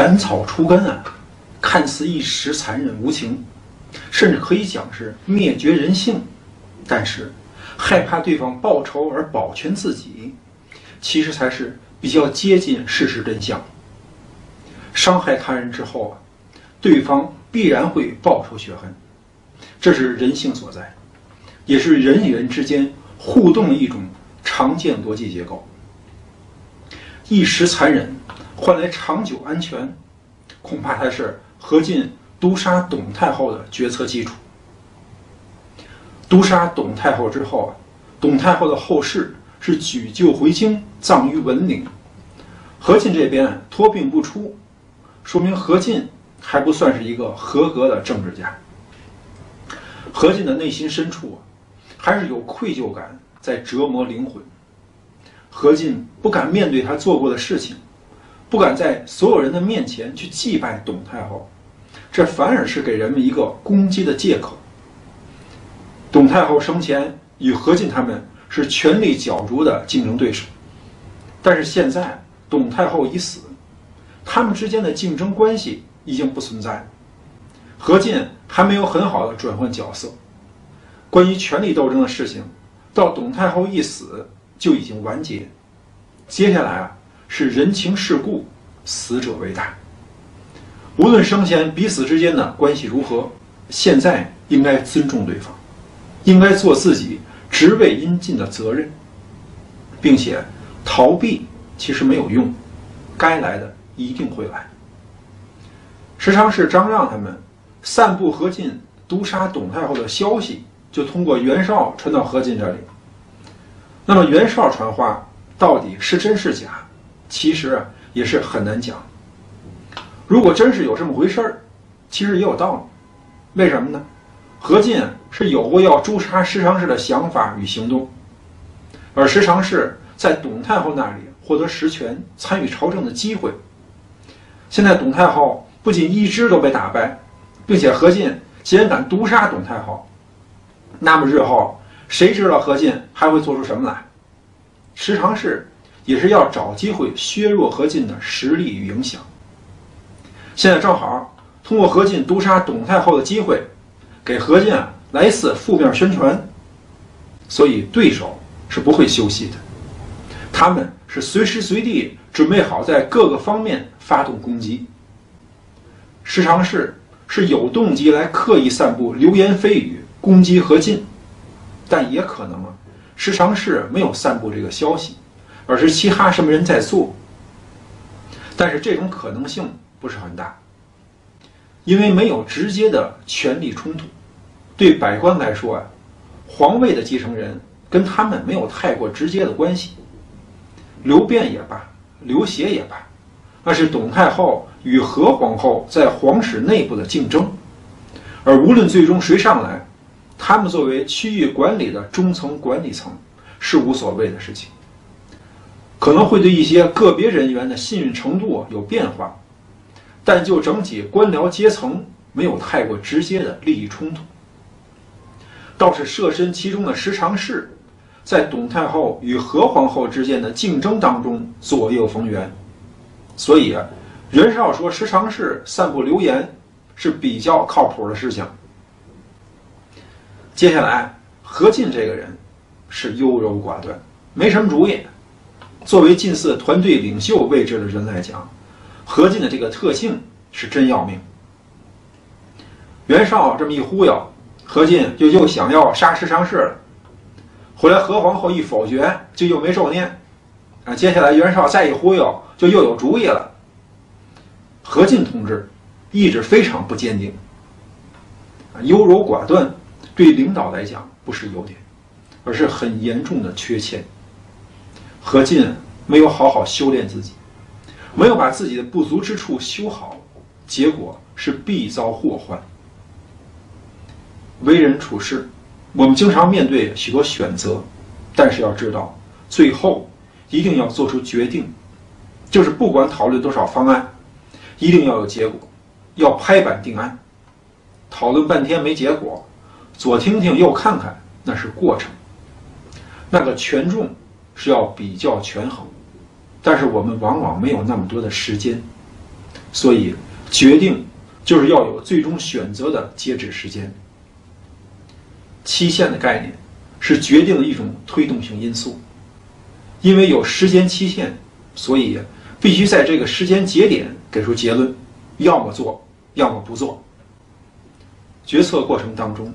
斩草除根啊，看似一时残忍无情，甚至可以讲是灭绝人性。但是，害怕对方报仇而保全自己，其实才是比较接近事实真相。伤害他人之后啊，对方必然会报仇雪恨，这是人性所在，也是人与人之间互动的一种常见逻辑结构。一时残忍换来长久安全，恐怕才是何进毒杀董太后的决策基础。毒杀董太后之后啊，董太后的后事是举柩回京，葬于文陵。何进这边脱病不出，说明何进还不算是一个合格的政治家。何进的内心深处啊，还是有愧疚感在折磨灵魂。何进不敢面对他做过的事情，不敢在所有人的面前去祭拜董太后，这反而是给人们一个攻击的借口。董太后生前与何进他们是权力角逐的竞争对手，但是现在董太后已死，他们之间的竞争关系已经不存在，何进还没有很好的转换角色。关于权力斗争的事情，到董太后一死就已经完结，接下来啊是人情世故，死者为大。无论生前彼此之间的关系如何，现在应该尊重对方，应该做自己职位应尽的责任，并且逃避其实没有用，该来的一定会来。时常是张让他们散布何进毒杀董太后的消息，就通过袁绍传到何进这里。那么袁绍传话到底是真是假，其实啊也是很难讲。如果真是有这么回事儿，其实也有道理。为什么呢？何进是有过要诛杀石常氏的想法与行动，而石常氏在董太后那里获得实权、参与朝政的机会。现在董太后不仅一支都被打败，并且何进既然敢毒杀董太后，那么日后谁知道何进还会做出什么来？石常氏也是要找机会削弱何进的实力与影响。现在正好通过何进毒杀董太后的机会，给何进来一次负面宣传，所以对手是不会休息的，他们是随时随地准备好在各个方面发动攻击。石常氏是有动机来刻意散布流言蜚语攻击何进，但也可能啊，石常氏没有散布这个消息，而是其他什么人在做，但是这种可能性不是很大。因为没有直接的权力冲突，对百官来说啊，皇位的继承人跟他们没有太过直接的关系。刘辩也罢，刘协也罢，那是董太后与何皇后在皇室内部的竞争，而无论最终谁上来，他们作为区域管理的中层管理层是无所谓的事情，可能会对一些个别人员的信任程度有变化，但就整体官僚阶层没有太过直接的利益冲突。倒是设身其中的石常氏，在董太后与何皇后之间的竞争当中左右逢源，所以袁绍说石常氏散布流言是比较靠谱的事情。接下来何进这个人是优柔寡断，没什么主意。作为近似团队领袖位置的人来讲，何进的这个特性是真要命。袁绍这么一忽悠，何进就又想要杀石常氏了。回来何皇后一否决，就又没受念。接下来袁绍再一忽悠，就又有主意了。何进同志意志非常不坚定，优柔寡断对领导来讲不是优点，而是很严重的缺陷。何进没有好好修炼自己，没有把自己的不足之处修好，结果是必遭祸患。为人处事，我们经常面对许多选择，但是要知道，最后一定要做出决定，就是不管讨论多少方案，一定要有结果，要拍板定案。讨论半天没结果，左听听右看看，那是过程，那个权重是要比较权衡，但是我们往往没有那么多的时间，所以决定就是要有最终选择的截止时间。期限的概念是决定的一种推动性因素，因为有时间期限，所以必须在这个时间节点给出结论，要么做，要么不做。决策过程当中，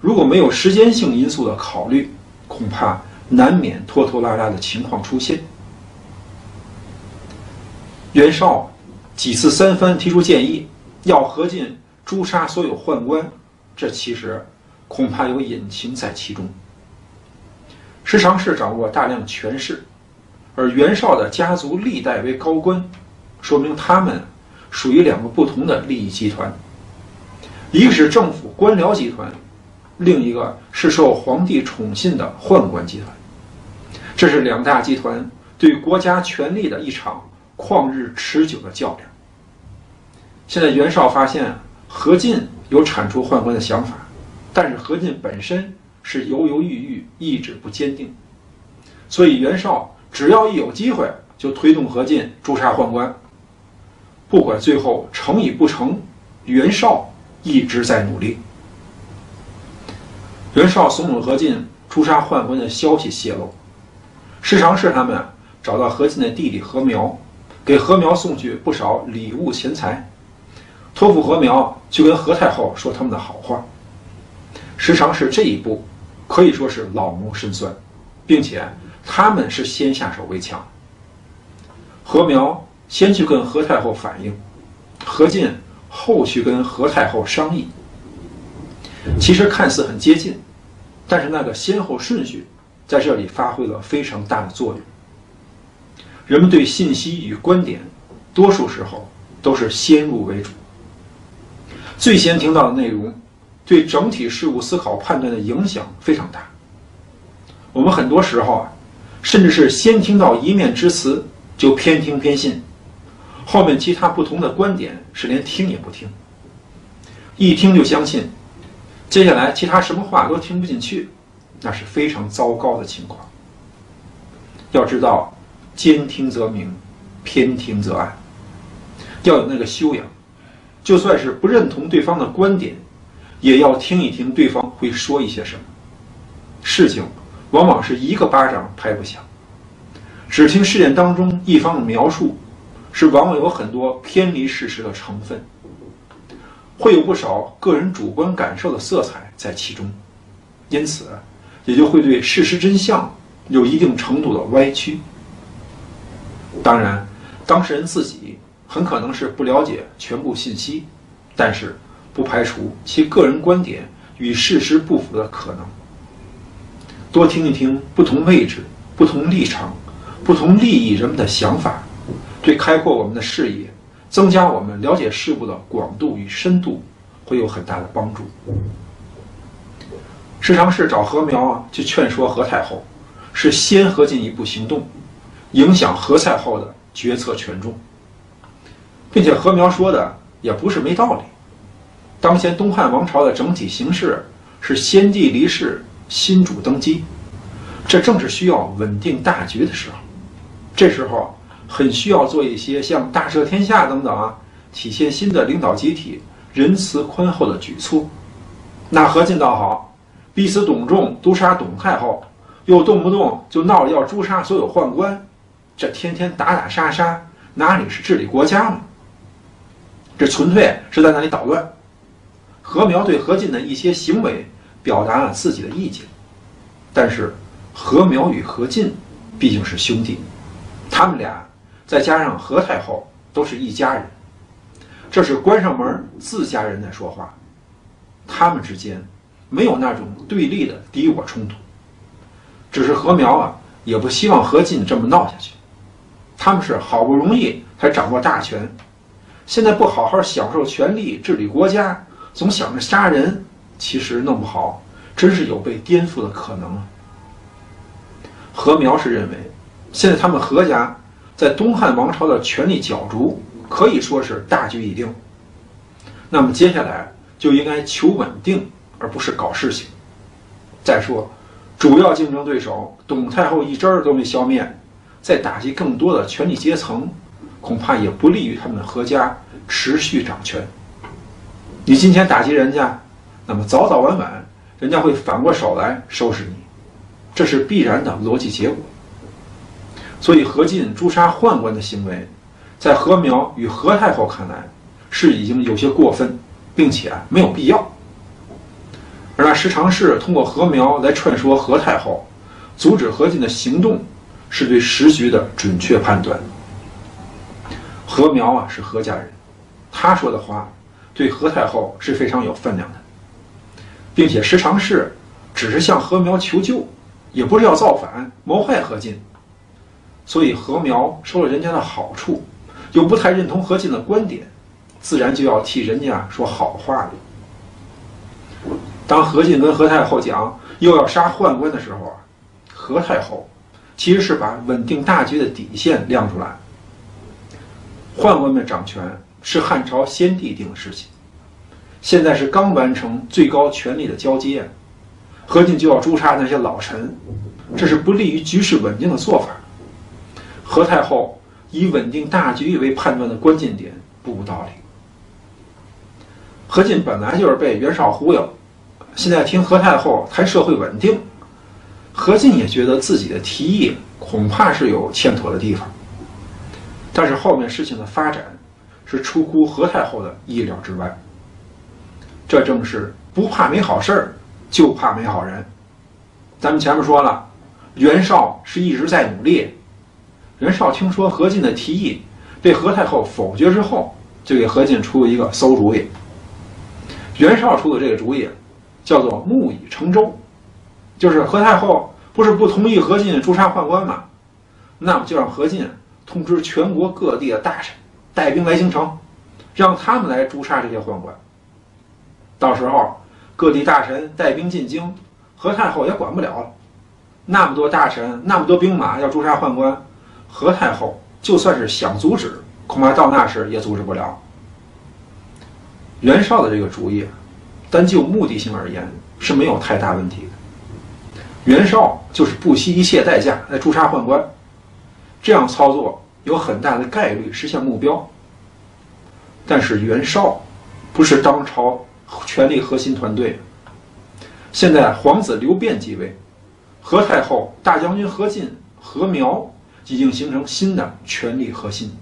如果没有时间性因素的考虑，恐怕难免拖拖拉拉的情况出现。袁绍几次三番提出建议，要何进诛杀所有宦官，这其实恐怕有隐情在其中。十常侍掌握大量权势，而袁绍的家族历代为高官，说明他们属于两个不同的利益集团，一个是政府官僚集团，另一个是受皇帝宠信的宦官集团。这是两大集团对国家权力的一场旷日持久的较量。现在袁绍发现何进有铲除宦官的想法，但是何进本身是犹犹豫豫，意志不坚定，所以袁绍只要一有机会就推动何进诛杀宦官，不管最后成与不成，袁绍一直在努力。袁绍怂恿何进诛杀宦官的消息泄露，十常侍他们找到何进的弟弟何苗，给何苗送去不少礼物钱财，托付何苗去跟何太后说他们的好话。十常侍这一步可以说是老谋深算，并且他们是先下手为强。何苗先去跟何太后反映，何进后去跟何太后商议。其实看似很接近，但是那个先后顺序在这里发挥了非常大的作用。人们对信息与观点多数时候都是先入为主，最先听到的内容对整体事物思考判断的影响非常大。我们很多时候甚至是先听到一面之词就偏听偏信，后面其他不同的观点是连听也不听，一听就相信，接下来其他什么话都听不进去，那是非常糟糕的情况。要知道兼听则明，偏听则暗，要有那个修养，就算是不认同对方的观点，也要听一听对方会说一些什么。事情往往是一个巴掌拍不响，只听事件当中一方的描述，是往往有很多偏离事实的成分，会有不少个人主观感受的色彩在其中，因此也就会对事实真相有一定程度的歪曲。当然当事人自己很可能是不了解全部信息，但是不排除其个人观点与事实不符的可能。多听一听不同位置、不同立场、不同利益人们的想法，对开阔我们的视野，增加我们了解事物的广度与深度会有很大的帮助。十常侍找何苗去劝说何太后，是先何进一步行动，影响何太后的决策权重，并且何苗说的也不是没道理。当前东汉王朝的整体形势是先帝离世，新主登基，这正是需要稳定大局的时候，这时候很需要做一些像大赦天下等等体现新的领导集体仁慈宽厚的举措。那何进倒好，逼死董仲，毒杀董太后，又动不动就闹着要诛杀所有宦官，这天天打打杀杀，哪里是治理国家呢？这纯粹是在那里捣乱。何苗对何进的一些行为表达了自己的意见，但是何苗与何进毕竟是兄弟，他们俩再加上何太后都是一家人，这是关上门自家人在说话，他们之间没有那种对立的敌我冲突，只是何苗也不希望何进这么闹下去。他们是好不容易才掌握大权，现在不好好享受权力治理国家，总想着杀人，其实弄不好真是有被颠覆的可能。何苗是认为现在他们何家在东汉王朝的权力角逐可以说是大局已定，那么接下来就应该求稳定，而不是搞事情。再说主要竞争对手董太后一针都没消灭，再打击更多的权力阶层，恐怕也不利于他们的何家持续掌权。你今天打击人家，那么早早晚晚人家会反过手来收拾你，这是必然的逻辑结果。所以何进诛杀宦官的行为，在何苗与何太后看来是已经有些过分，并且没有必要。而那石常氏通过何苗来劝说何太后，阻止何进的行动，是对时局的准确判断。何苗啊是何家人，他说的话对何太后是非常有分量的，并且石常氏只是向何苗求救，也不是要造反谋害何进，所以何苗收了人家的好处，又不太认同何进的观点，自然就要替人家说好话了。当何进跟何太后讲又要杀宦官的时候啊，何太后其实是把稳定大局的底线亮出来。宦官们掌权是汉朝先帝定的事情，现在是刚完成最高权力的交接，何进就要诛杀那些老臣，这是不利于局势稳定的做法。何太后以稳定大局为判断的关键点不无道理。何进本来就是被袁绍忽悠，现在听何太后谈社会稳定，何进也觉得自己的提议恐怕是有欠妥的地方，但是后面事情的发展是出乎何太后的意料之外。这正是不怕没好事儿，就怕没好人。咱们前面说了，袁绍是一直在努力，袁绍听说何进的提议被何太后否决之后，就给何进出了一个馊主意。袁绍出的这个主意叫做木已成舟，就是何太后不是不同意何进诛杀宦官吗？那么就让何进通知全国各地的大臣带兵来京城，让他们来诛杀这些宦官。到时候各地大臣带兵进京，何太后也管不了了。那么多大臣，那么多兵马要诛杀宦官，何太后就算是想阻止，恐怕到那时也阻止不了。袁绍的这个主意单就目的性而言是没有太大问题的，袁绍就是不惜一切代价来诛杀宦官，这样操作有很大的概率实现目标。但是袁绍不是当朝权力核心团队，现在皇子刘辩继位，何太后、大将军何进、何苗已经形成新的权力核心。